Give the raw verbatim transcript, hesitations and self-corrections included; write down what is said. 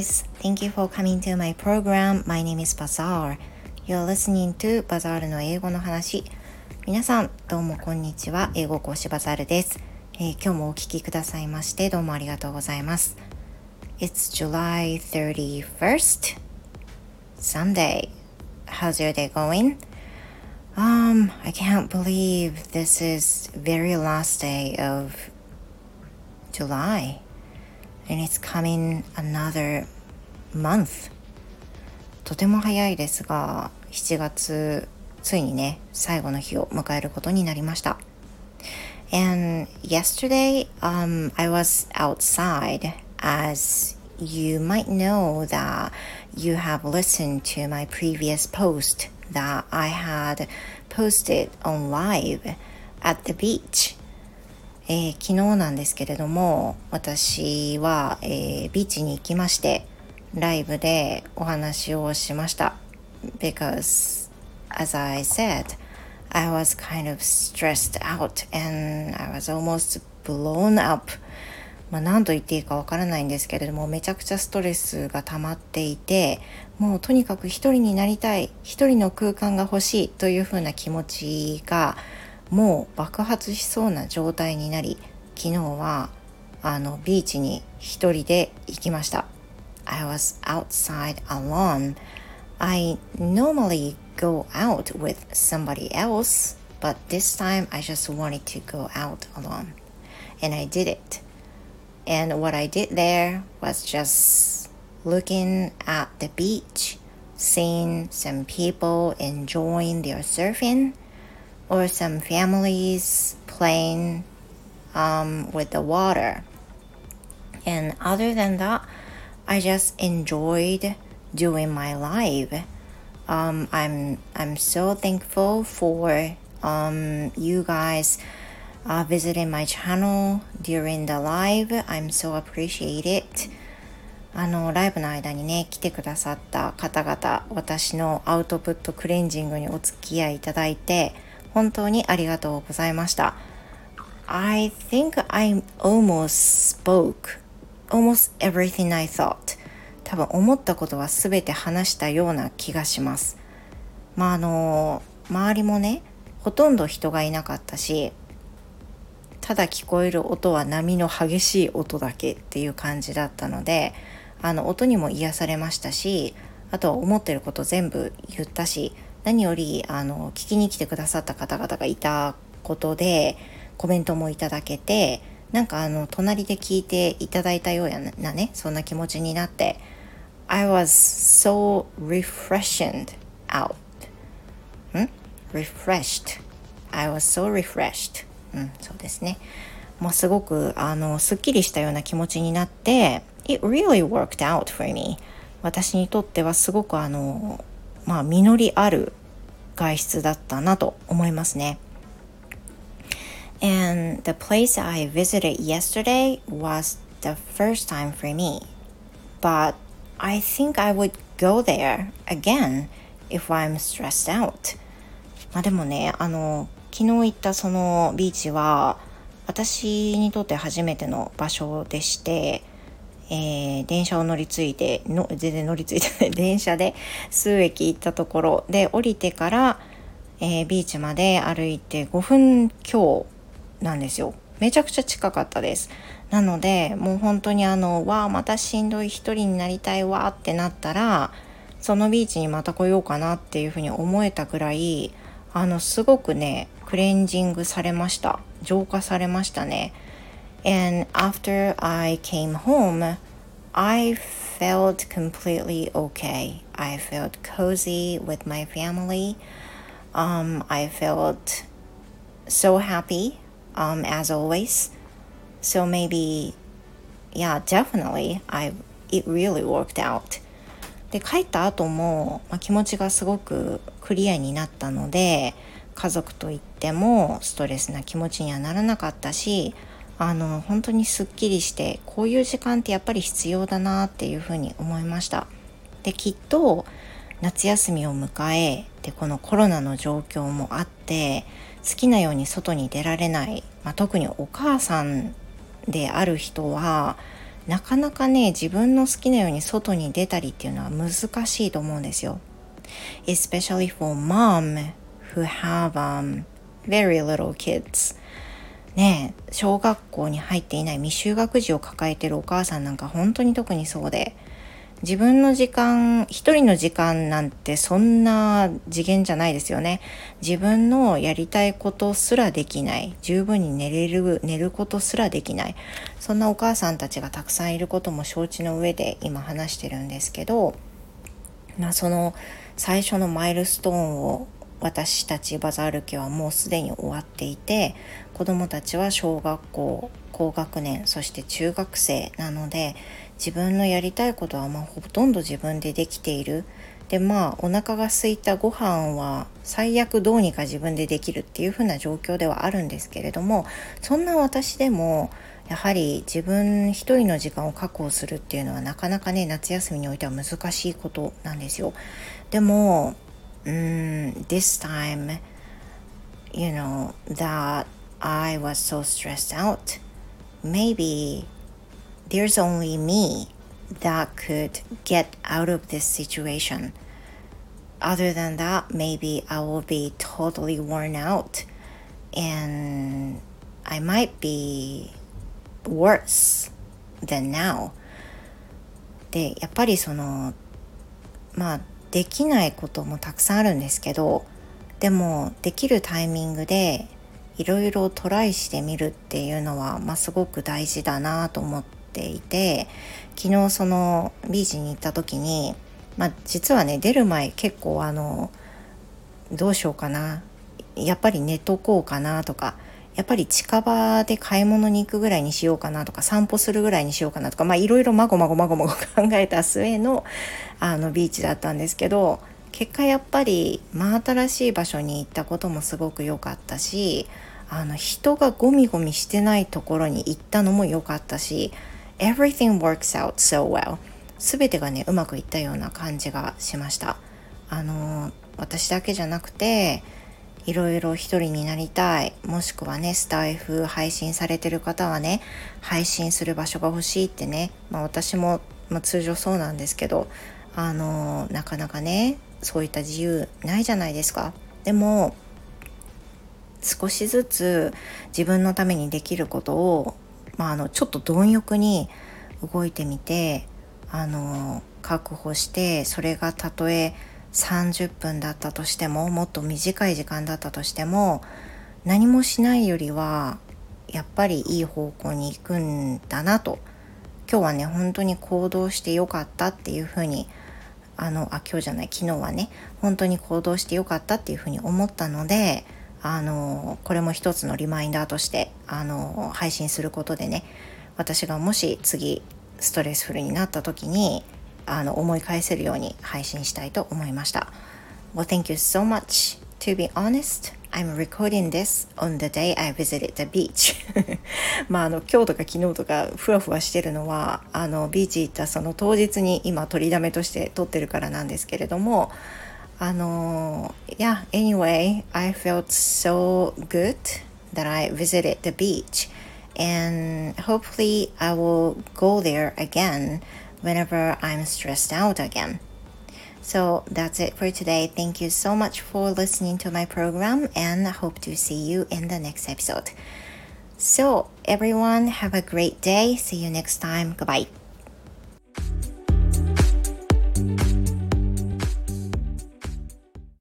guys. Thank you for coming to my program. My name is Bazaar. You're listening to Bazaar の英語の話。皆さん、どうもこんにちは。英語講師バザールです、えー。今日もお聞きくださいまして、どうもありがとうございます。It's July thirty-first, Sunday. How's your day going?Um, I can't believe this is very last day of July, and it's coming another month. とても早いですが、しちがつついにね、最後の日を迎えることになりました。And yesterday, um, I was outside, as you might know that you have listened to my previous post.that I had posted on live at the beach、えー、昨日なんですけれども、私は、えー、ビーチに行きましてライブでお話をしました。 Because as I said, I was kind of stressed out and I was almost blown up、まあ、何と言っていいかわからないんですけれども、めちゃくちゃストレスが溜まっていて、もうとにかく一人になりたい、一人の空間が欲しいというふうな気持ちがもう爆発しそうな状態になり、昨日はあのビーチに一人で行きました。I was outside alone. I normally go out with somebody else, but this time I just wanted to go out alone. And I did it.And what I did there was just looking at the beach, seeing some people enjoying their surfing, or some families playing um, with the water. And other than that, I just enjoyed doing my live. Um, I'm, I'm so thankful for um, you guys.Uh, visiting my channel during the live. I'm so appreciated. あのライブの間にね、来てくださった方々、私のアウトプットクレンジングにお付き合いいただいて本当にありがとうございました。I think I almost spoke almost everything I thought. 多分思ったことは全て話したような気がします。まああの周りもね、ほとんど人がいなかったし、ただ聞こえる音は波の激しい音だけっていう感じだったので、あの音にも癒されましたし、あとは思ってること全部言ったし、何よりあの聞きに来てくださった方々がいたことでコメントもいただけて、なんかあの隣で聞いていただいたようなね、そんな気持ちになって、 I was so refreshed out. ん refreshed I was so refreshedうん、そうですね。まあ、すごくあのすっきりしたような気持ちになって、It really worked out for me. 私にとってはすごくあの、まあ、実りある外出だったなと思いますね。And the place I visited yesterday was the first time for me. But I think I would go there again if I'm stressed out. まあ、でもね、あの昨日行ったそのビーチは私にとって初めての場所でして、えー、電車を乗り継いでの全然乗り継いでない電車で数駅行ったところで、降りてから、えー、ビーチまで歩いてごふん強なんですよ。めちゃくちゃ近かったです。なのでもう本当にあのわあまたしんどい、一人になりたいわってなったら、そのビーチにまた来ようかなっていうふうに思えたくらい、あのすごくねクレンジングされました。浄化されましたね。 And after I came home, I felt completely okay. I felt cozy with my family. Um, I felt so happy, um, as always. So maybe, yeah, definitely, I, it really worked out.で帰った後も、まあ、気持ちがすごくクリアになったので、家族といってもストレスな気持ちにはならなかったし、あの本当にすっきりして、こういう時間ってやっぱり必要だなっていうふうに思いました。できっと夏休みを迎えて、このコロナの状況もあって、好きなように外に出られない、まあ、特にお母さんである人はなかなかね、自分の好きなように外に出たりっていうのは難しいと思うんですよ。Especially for mom who have、um, very little kids。ねえ、小学校に入っていない未就学児を抱えているお母さんなんか本当に特にそうで、自分の時間、一人の時間なんてそんな次元じゃないですよね。自分のやりたいことすらできない、十分に寝れる、寝ることすらできない、そんなお母さんたちがたくさんいることも承知の上で今話してるんですけど、まあ、その最初のマイルストーンを私たちバザール家はもうすでに終わっていて、子どもたちは小学校、高学年、そして中学生なので、自分のやりたいことはまあほとんど自分でできている。で、まあお腹が空いたご飯は最悪どうにか自分でできるっていう風な状況ではあるんですけれども、そんな私でもやはり自分一人の時間を確保するっていうのはなかなかね、夏休みにおいては難しいことなんですよ。でもMm, this time, you know, that I was so stressed out. Maybe there's only me that could get out of this situation. Other than that, maybe I will be totally worn out and I might be worse than now. で、やっぱりその、まあできないこともたくさんあるんですけど、でもできるタイミングでいろいろトライしてみるっていうのは、まあ、すごく大事だなと思っていて、昨日そのビーチに行った時に、まあ、実はね、出る前結構あのどうしようかな、やっぱり寝とこうかなとか、やっぱり近場で買い物に行くぐらいにしようかなとか、散歩するぐらいにしようかなとか、まあいろいろまごまごまごまご考えた末のあのビーチだったんですけど、結果やっぱり真新しい場所に行ったこともすごく良かったし、あの人がゴミゴミしてないところに行ったのも良かったし、 everything works out so well、 すべてがね、うまくいったような感じがしました。あの私だけじゃなくて、いろいろ一人になりたい、もしくはね、スタイフ配信されてる方はね、配信する場所が欲しいってね、まあ私も、まあ、通常そうなんですけど、あのなかなかね、そういった自由ないじゃないですか。でも少しずつ自分のためにできることを、まあ、あのちょっと貪欲に動いてみて、あの確保して、それがたとえさんじゅっぷんだったとしても、もっと短い時間だったとしても、何もしないよりはやっぱりいい方向に行くんだなと、今日はね本当に行動してよかったっていうふうに、あのあ今日じゃない昨日はね、本当に行動してよかったっていうふうに思ったので、あのこれも一つのリマインダーとして、あの配信することでね、私がもし次ストレスフルになった時に、あの思い返せるように配信したいと思いました。Well, thank you so much. To be honest, I'm recording this on the day I visited the beach. まあ、あの今日とか昨日とかふわふわしてるのは、あのビーチ行ったその当日に今取りだめとして撮ってるからなんですけれども、あの Yeah, anyway, I felt so good that I visited the beach, and hopefully I will go there again.Whenever I'm stressed out again. So that's it for today. Thank you so much for listening to my program and hope to see you in the next episode. So everyone have a great day. See you next time. Goodbye.